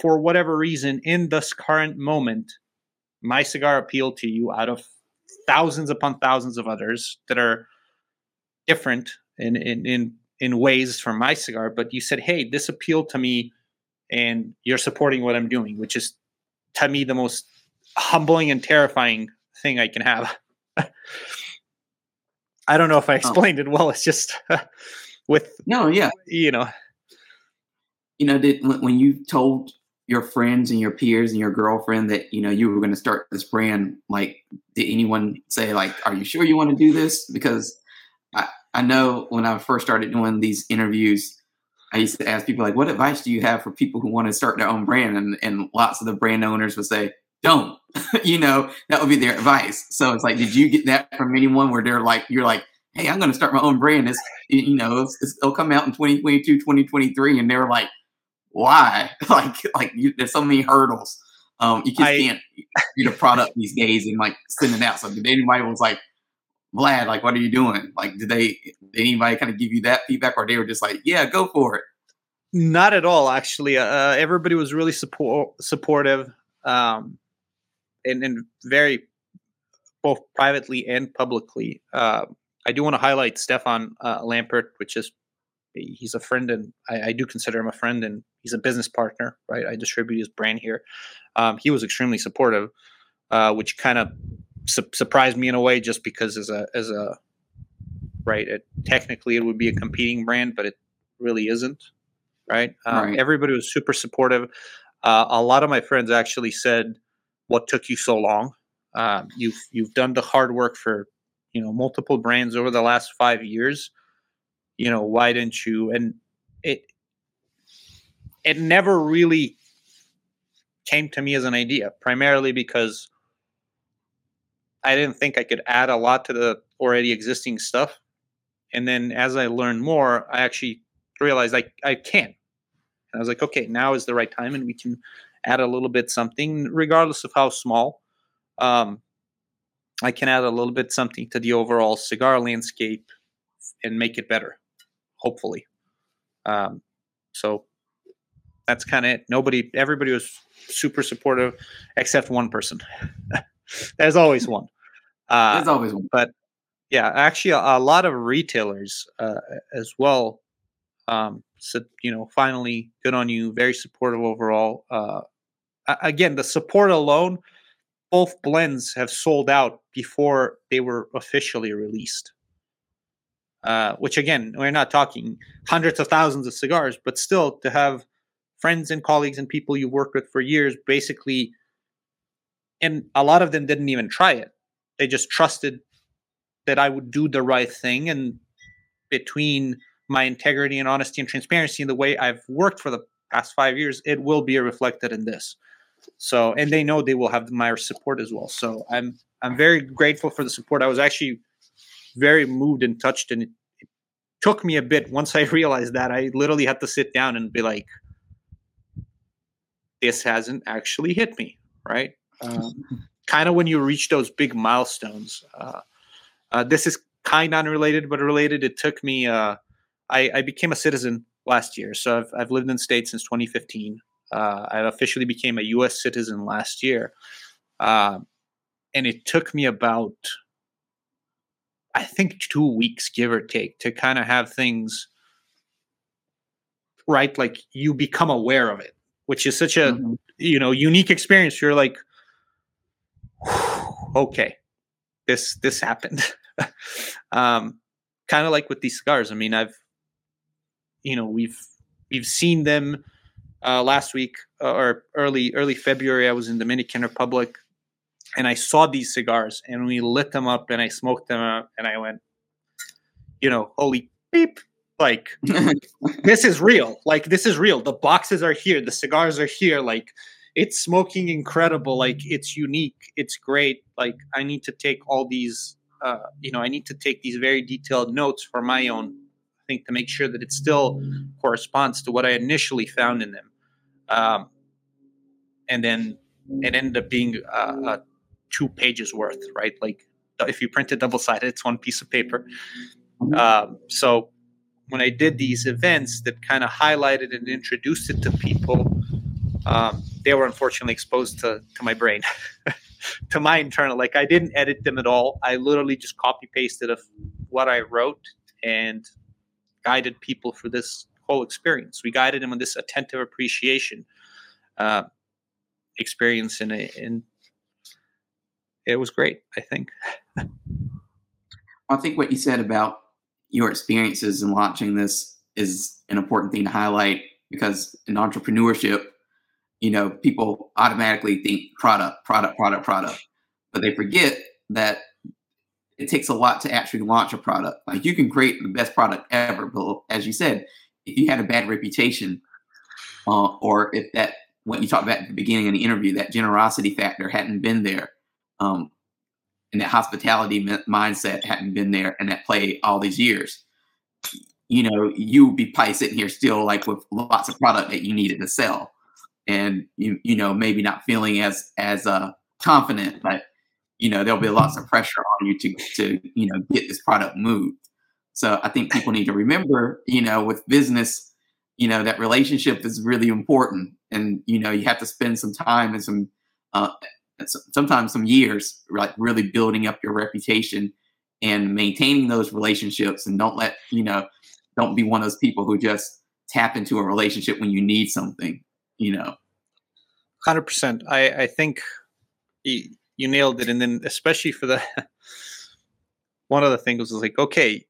for whatever reason, in this current moment, my cigar appealed to you out of thousands upon thousands of others that are different in ways from my cigar, but you said, hey, this appealed to me and you're supporting what I'm doing, which is to me the most humbling and terrifying thing I can have. I don't know if I explained it well. It's just when you told your friends and your peers and your girlfriend that, you know, you were going to start this brand, like, did anyone say, like, are you sure you want to do this? Because I know when I first started doing these interviews, I used to ask people, like, what advice do you have for people who want to start their own brand? And lots of the brand owners would say, don't, you know, that would be their advice. So it's like, did you get that from anyone where they're like, you're like, hey, I'm going to start my own brand. It's, you know, it'll come out in 2022, 2023. And they're like, why? There's so many hurdles. You just can't get a product these days and like send it out. So did anybody was like, Vlad, like, what are you doing? Like, did anybody kind of give you that feedback, or they were just like, yeah, go for it? Not at all, actually. Everybody was really supportive, and very, both privately and publicly. I do want to highlight Stefan Lampert, he's a friend, and I do consider him a friend, and he's a business partner, right? I distribute his brand here. He was extremely supportive, which kind of surprised me in a way, just because as a right, technically it would be a competing brand, but it really isn't, right? Right. Everybody was super supportive. A lot of my friends actually said, what took you so long? You've done the hard work for, you know, multiple brands over the last 5 years. You know, why didn't you? And it never really came to me as an idea, primarily because I didn't think I could add a lot to the already existing stuff. And then as I learned more, I actually realized I can. And I was like, okay, now is the right time, and we can add a little bit something, regardless of how small. I can add a little bit something to the overall cigar landscape and make it better, hopefully. So that's kind of it. Everybody was super supportive except one person. There's always one. There's always one. But yeah, actually, a lot of retailers as well. So, you know, finally, good on you. Very supportive overall. Again, the support alone, both blends have sold out before they were officially released. Which, again, we're not talking hundreds of thousands of cigars, but still, to have friends and colleagues and people you've worked with for years basically. And a lot of them didn't even try it. They just trusted that I would do the right thing. And between my integrity and honesty and transparency and the way I've worked for the past 5 years, it will be reflected in this. So, and they know they will have my support as well. So I'm very grateful for the support. I was actually very moved and touched. And it took me a bit. Once I realized that, I literally had to sit down and be like, this hasn't actually hit me, right? Kind of when you reach those big milestones. This is kind of unrelated, but related. It took me, I became a citizen last year. So I've lived in the States since 2015. I officially became a U.S. citizen last year. And it took me about I think 2 weeks, give or take, to kind of have things right. Like you become aware of it, which is such a, you know, unique experience. You're like, okay, this happened. Kind of like with these cigars. I mean, we've seen them last week or early February. I was in Dominican Republic and I saw these cigars and we lit them up and I smoked them up and I went, you know, holy beep. Like this is real. Like this is real. The boxes are here. The cigars are here. Like it's smoking incredible. Like it's unique. It's great. Like I need to take all these, I need to take these very detailed notes for my own, I think, to make sure that it still corresponds to what I initially found in them. And then it ended up being 2 pages worth, right? Like if you print it double-sided, it's one piece of paper. So when I did these events that kind of highlighted and introduced it to people, they were unfortunately exposed to my brain, to my internal. Like I didn't edit them at all. I literally just copy pasted of what I wrote and guided people for this whole experience. We guided them on this attentive appreciation experience, and it was great, I think. I think what you said about your experiences in launching this is an important thing to highlight, because in entrepreneurship, you know, people automatically think product, but they forget that it takes a lot to actually launch a product. Like you can create the best product ever, but as you said, if you had a bad reputation, or if that, what you talked about at the beginning of the interview, that generosity factor hadn't been there, and that hospitality mindset hadn't been there, and that played all these years, you know, you would be probably sitting here still like with lots of product that you needed to sell. And, you know, maybe not feeling as confident, but, you know, there'll be lots of pressure on you to, you know, get this product moved. So I think people need to remember, you know, with business, you know, that relationship is really important. And, you know, you have to spend some time and sometimes some years, like really building up your reputation and maintaining those relationships. And don't be one of those people who just tap into a relationship when you need something. You know, 100%. I think you nailed it. And then especially for the one other thing was like, okay,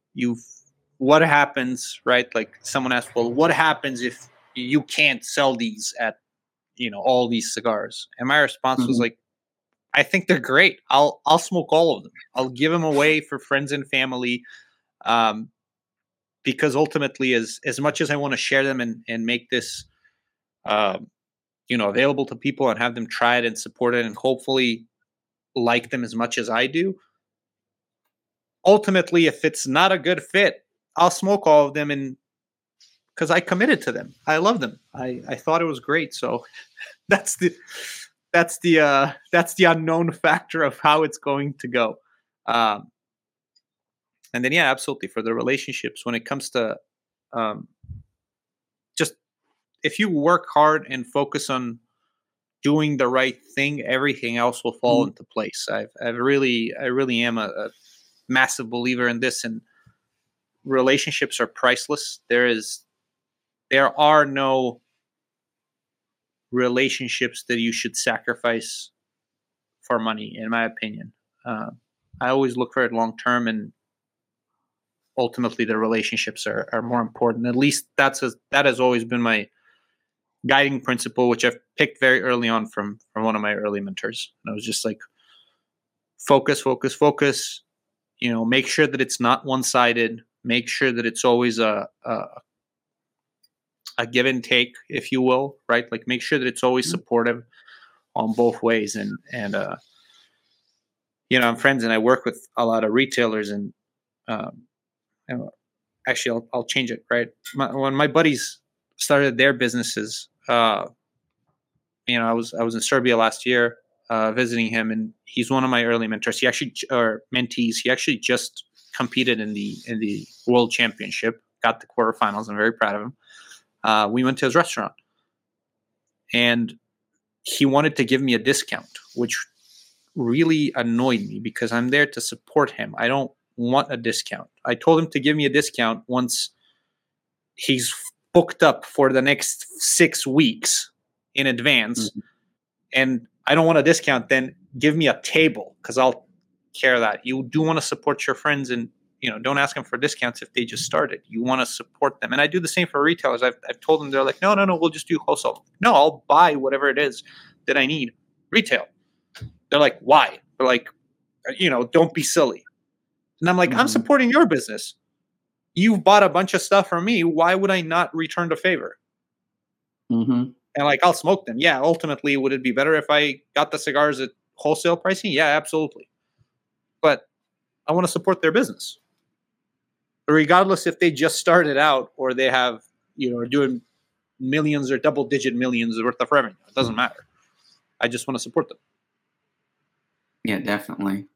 what happens, right? Like someone asked, well, what happens if you can't sell these at, you know, all these cigars? And my response was like, I think they're great. I'll smoke all of them. I'll give them away for friends and family. Because ultimately, as much as I want to share them and make this available to people and have them try it and support it and hopefully like them as much as I do, ultimately, if it's not a good fit, I'll smoke all of them, and because I committed to them, I love them. I thought it was great. So that's the unknown factor of how it's going to go. And then, yeah, absolutely. For the relationships, when it comes to, if you work hard and focus on doing the right thing, everything else will fall into place. I really am a massive believer in this, and relationships are priceless. There are no relationships that you should sacrifice for money, in my opinion. I always look for it long term, and ultimately the relationships are more important. At least that has always been my guiding principle, which I've picked very early on from one of my early mentors. And I was just like, focus, you know, make sure that it's not one-sided, make sure that it's always a give and take, if you will, right? Like make sure that it's always supportive on both ways. And you know, I'm friends and I work with a lot of retailers, and, actually I'll change it, right? When my buddies started their businesses, I was in Serbia last year, visiting him, and he's one of my early mentors. Mentees. He actually just competed in the world championship, got the quarterfinals. I'm very proud of him. We went to his restaurant and he wanted to give me a discount, which really annoyed me because I'm there to support him. I don't want a discount. I told him to give me a discount once he's booked up for the next 6 weeks in advance. Mm-hmm. And I don't want a discount. Then give me a table, because I'll care that. You do want to support your friends, and you know, don't ask them for discounts if they just started. You want to support them. And I do the same for retailers. I've told them, they're like, no, we'll just do wholesale. No, I'll buy whatever it is that I need retail. They're like, why? They're like, you know, don't be silly. And I'm like, I'm supporting your business. You've bought a bunch of stuff from me. Why would I not return the favor? Mm-hmm. And like, I'll smoke them. Yeah, ultimately, would it be better if I got the cigars at wholesale pricing? Yeah, absolutely. But I want to support their business, regardless if they just started out or they have, you know, are doing millions or double-digit millions worth of revenue. It doesn't matter. I just want to support them. Yeah, definitely.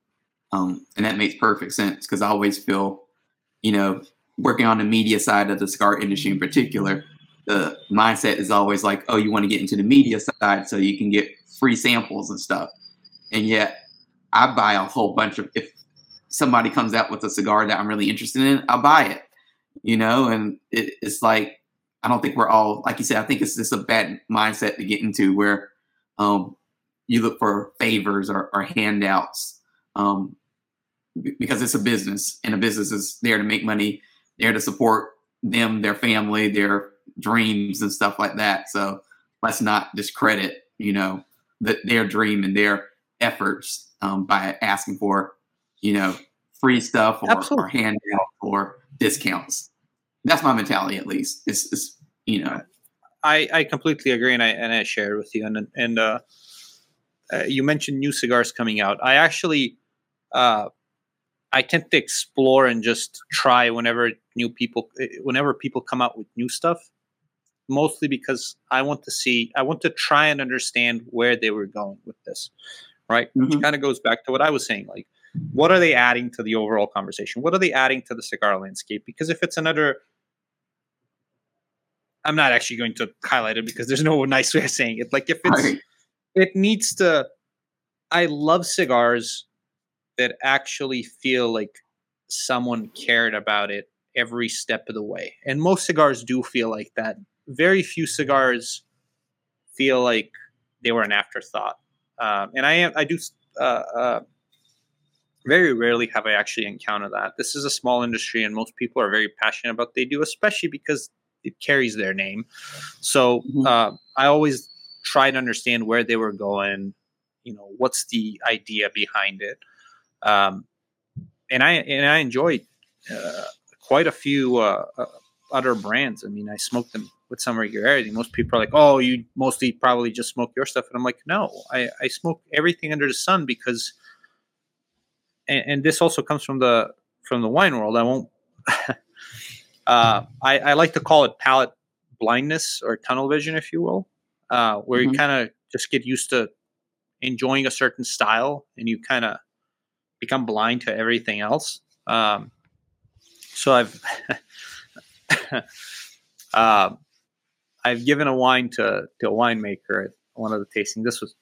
And that makes perfect sense, because I always feel, you know, working on the media side of the cigar industry in particular, the mindset is always like, oh, you want to get into the media side so you can get free samples and stuff. And yet I buy a whole bunch of, if somebody comes out with a cigar that I'm really interested in, I'll buy it, you know? And it's like, I don't think we're all, like you said, I think it's just a bad mindset to get into where you look for favors or handouts, because it's a business, and a business is there to make money, there to support them, their family, their dreams and stuff like that. So let's not discredit, you know, their dream and their efforts by asking for, you know, free stuff or handouts or discounts. That's my mentality, at least. It's you know, I completely agree, and I share with you. And you mentioned new cigars coming out. I actually I tend to explore and just try whenever people come out with new stuff, mostly because I want to try and understand where they were going with this, right? Mm-hmm. Which kind of goes back to what I was saying, like, what are they adding to the overall conversation? What are they adding to the cigar landscape? Because if it's another, I'm not actually going to highlight it because there's no nice way of saying it. Like, if it's, right. It needs to, I love cigars that actually feel like someone cared about it every step of the way. And most cigars do feel like that. Very few cigars feel like they were an afterthought. And I do very rarely have I actually encountered that. This is a small industry, and most people are very passionate about what they do, especially because it carries their name. So I always try to understand where they were going, you know, what's the idea behind it. And I enjoyed quite a few other brands. I mean, I smoked them with some regularity. Most people are like, oh, you mostly probably just smoke your stuff. And I'm like, no, I smoke everything under the sun, because and this also comes from the wine world. I won't I like to call it palate blindness or tunnel vision, if you will, where you kind of just get used to enjoying a certain style and you kind of become blind to everything else. So I've given a wine to a winemaker at one of the tastings. This was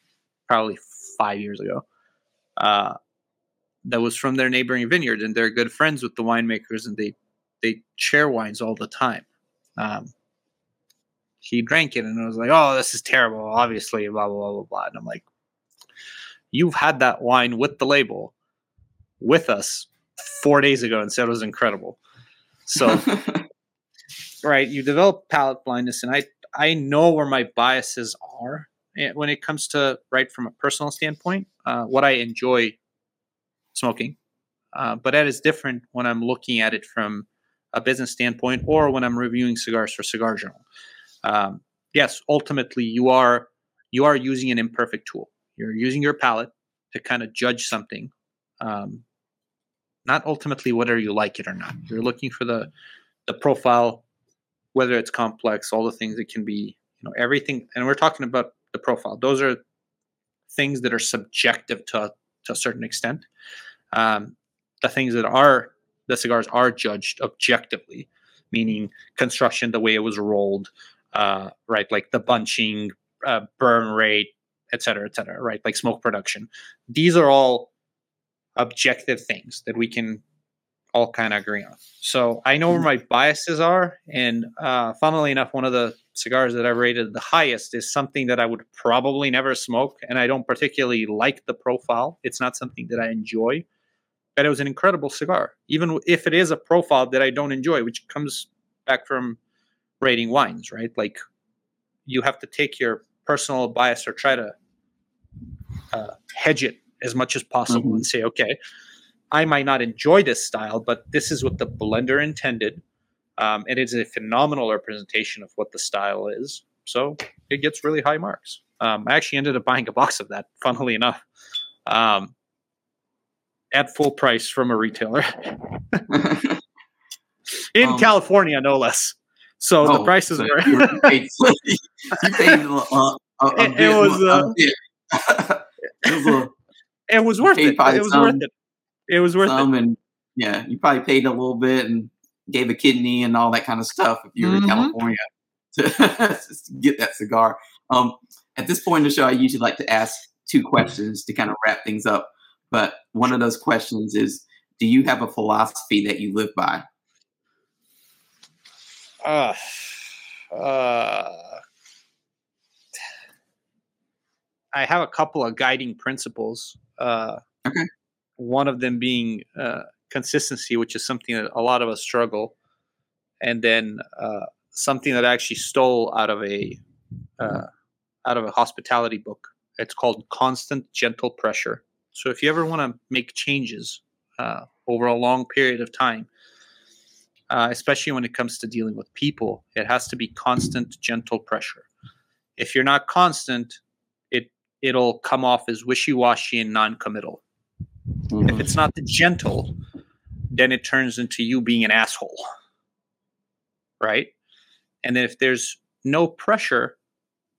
probably 5 years ago. That was from their neighboring vineyard, and they're good friends with the winemakers, and they share wines all the time. He drank it, and I was like, "Oh, this is terrible." Obviously, blah blah blah blah. And I'm like, "You've had that wine with the label with us 4 days ago and said it was incredible." So, right. You develop palate blindness. And I know where my biases are when it comes to, right, from a personal standpoint, what I enjoy smoking. But that is different when I'm looking at it from a business standpoint or when I'm reviewing cigars for Cigar Journal. Yes. Ultimately you are using an imperfect tool. You're using your palate to kind of judge something. Not ultimately whether you like it or not. You're looking for the profile, whether it's complex, all the things it can be, you know, everything. And we're talking about the profile. Those are things that are subjective to a certain extent. The things that are, the cigars are judged objectively, meaning construction, the way it was rolled, right? Like the bunching, burn rate, et cetera, right? Like smoke production. These are all objective things that we can all kind of agree on. So I know where my biases are. And funnily enough, one of the cigars that I rated the highest is something that I would probably never smoke. And I don't particularly like the profile. It's not something that I enjoy. But it was an incredible cigar, even if it is a profile that I don't enjoy, which comes back from rating wines, right? Like you have to take your personal bias or try to hedge it as much as possible and say, okay, I might not enjoy this style, but this is what the blender intended. It is a phenomenal representation of what the style is. So it gets really high marks. I actually ended up buying a box of that, funnily enough, at full price from a retailer in California, no less. So the prices were. It was worth it. It was worth it. It was worth it. And yeah, you probably paid a little bit and gave a kidney and all that kind of stuff if you were in California to get that cigar. At this point in the show, I usually like to ask two questions to kind of wrap things up. But one of those questions is, do you have a philosophy that you live by? I have a couple of guiding principles. Okay. One of them being consistency, which is something that a lot of us struggle. And then something that I actually stole out of a hospitality book. It's called constant gentle pressure. So if you ever want to make changes over a long period of time, especially when it comes to dealing with people, it has to be constant, gentle pressure. If you're not constant, it'll come off as wishy-washy and non-committal. If it's not the gentle, then it turns into you being an asshole, right? And then if there's no pressure,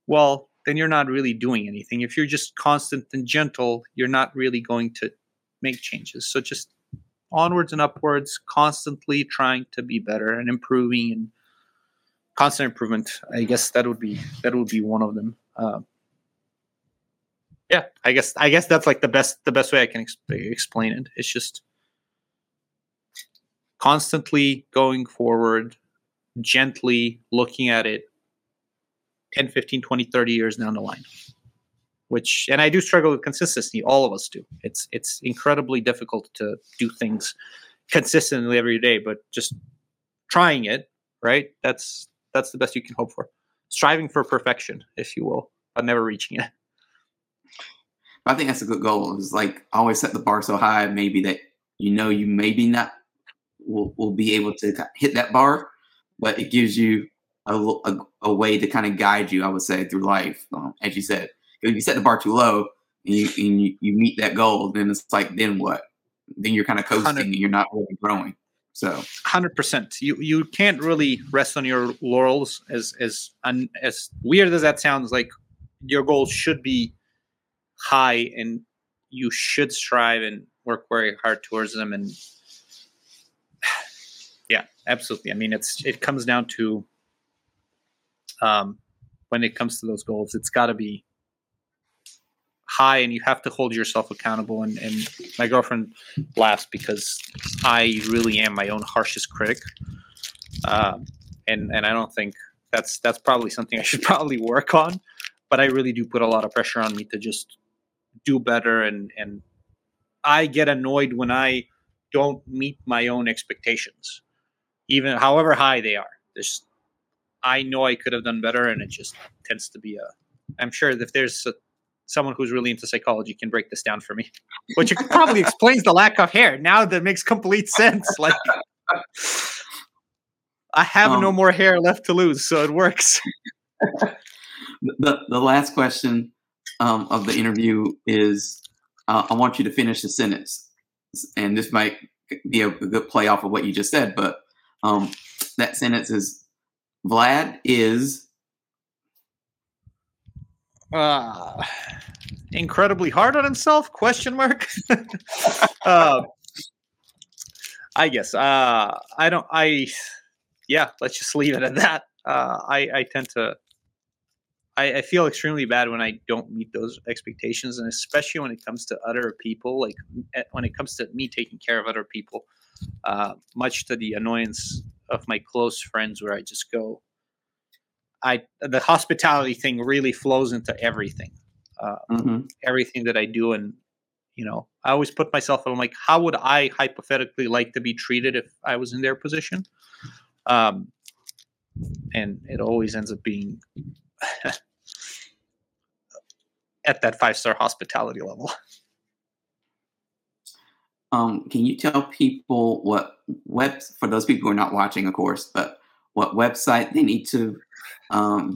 well, then you're not really doing anything. If you're just constant and gentle, you're not really going to make changes. So just onwards and upwards, constantly trying to be better and improving, and constant improvement. I guess that would be one of them. Yeah, I guess that's like the best way I can explain it. It's just constantly going forward, gently looking at it, 10, 15, 20, 30 years down the line, and I do struggle with consistency. All of us do. It's incredibly difficult to do things consistently every day, but just trying it, right? That's the best you can hope for. Striving for perfection, if you will, but never reaching it. I think that's a good goal. It's like always set the bar so high, maybe that, you maybe not will be able to hit that bar, but it gives you a way to kind of guide you, I would say, through life. As you said, if you set the bar too low and you meet that goal, then it's like, then what? Then you're kind of coasting and you're not really growing. So 100%. You can't really rest on your laurels, as weird as that sounds. Like, your goals should be high and you should strive and work very hard towards them. And yeah, absolutely. I mean, it comes down to, when it comes to those goals, it's got to be high and you have to hold yourself accountable. And my girlfriend laughs because I really am my own harshest critic. And I don't think that's probably something I should probably work on, but I really do put a lot of pressure on me to just do better. And I get annoyed when I don't meet my own expectations, even however high they are. There's, I know I could have done better, and it just tends to be I'm sure that if there's someone who's really into psychology can break this down for me, which probably explains the lack of hair. Now that makes complete sense. Like, I have no more hair left to lose, so it works. The last question of the interview is, I want you to finish the sentence, and this might be a good play off of what you just said, but that sentence is, Vlad is incredibly hard on himself? ? I guess. Let's just leave it at that. I feel extremely bad when I don't meet those expectations, and especially when it comes to other people, like when it comes to me taking care of other people. much to the annoyance of my close friends, where I just go, the hospitality thing really flows into everything, everything that I do. And, you know, I always put myself, I'm like, how would I hypothetically like to be treated if I was in their position? And it always ends up being at that 5-star hospitality level. Can you tell people what for those people who are not watching, of course, but what website they need to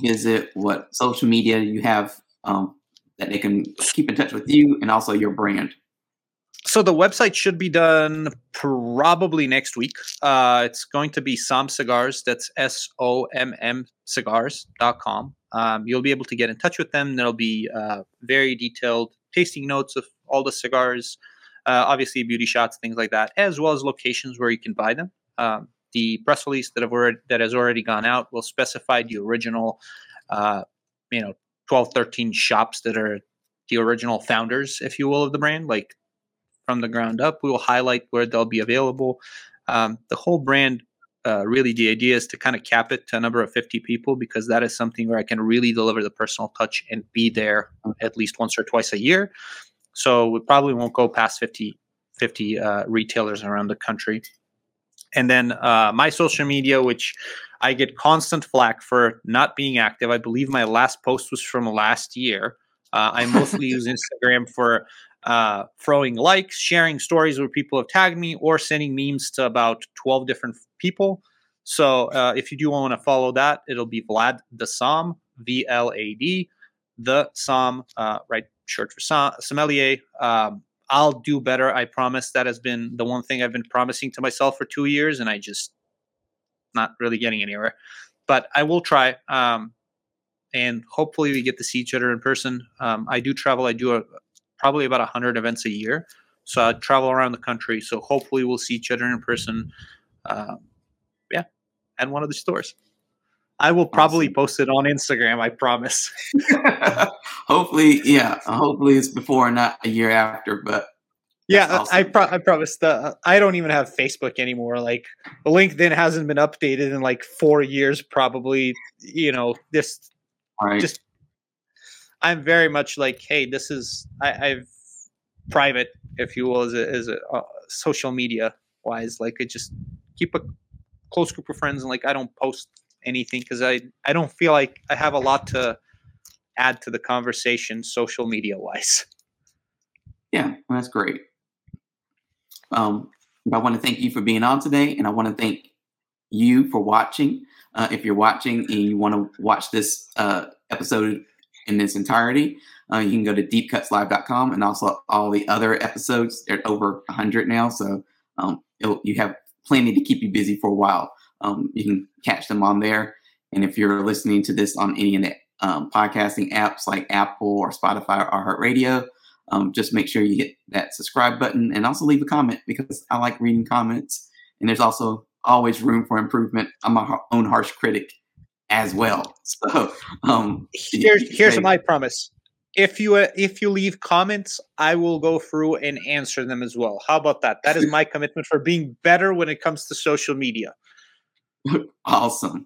visit, what social media you have that they can keep in touch with you and also your brand? So the website should be done probably next week. It's going to be Somm Cigars. That's SOMM Cigars.com. You'll be able to get in touch with them. There'll be very detailed tasting notes of all the cigars, obviously beauty shots, things like that, as well as locations where you can buy them. The press release that has already gone out will specify the original, 12, 13 shops that are the original founders, if you will, of the brand, like from the ground up. We will highlight where they'll be available. The whole brand, really the idea is to kind of cap it to a number of 50 people, because that is something where I can really deliver the personal touch and be there at least once or twice a year. So we probably won't go past 50 retailers around the country. And then my social media, which I get constant flack for not being active. I believe my last post was from last year. I mostly use Instagram for throwing likes, sharing stories where people have tagged me, or sending memes to about 12 different people. So if you do want to follow that, it'll be Vlad the Somm, VLAD, the Somm, right short for sommelier. I'll do better, I promise. That has been the one thing I've been promising to myself for 2 years, and I just not really getting anywhere. But I will try, and hopefully we get to see each other in person. I do travel. I do probably about 100 events a year, so I travel around the country. So hopefully we'll see each other in person, at one of the stores. I will probably post it on Instagram, I promise. Hopefully it's before and not a year after, but yeah, awesome. I promise. I don't even have Facebook anymore. Like, LinkedIn hasn't been updated in like 4 years, probably. You know, I'm very much like, hey, this is I've private, if you will, as a social media wise. Like, I just keep a close group of friends, and like I don't post anything because I don't feel like I have a lot to add to the conversation social media wise. Yeah, that's great. I want to thank you for being on today, and I want to thank you for watching. If you're watching and you want to watch this episode in its entirety, you can go to deepcutslive.com, and also all the other episodes. They're over 100 now, so you have plenty to keep you busy for a while. You can catch them on there. And if you're listening to this on any of the podcasting apps like Apple or Spotify or iHeartRadio, just make sure you hit that subscribe button, and also leave a comment, because I like reading comments. And there's also always room for improvement. I'm my own harsh critic as well. So here's my promise. If you leave comments, I will go through and answer them as well. How about that? That is my commitment for being better when it comes to social media. Awesome.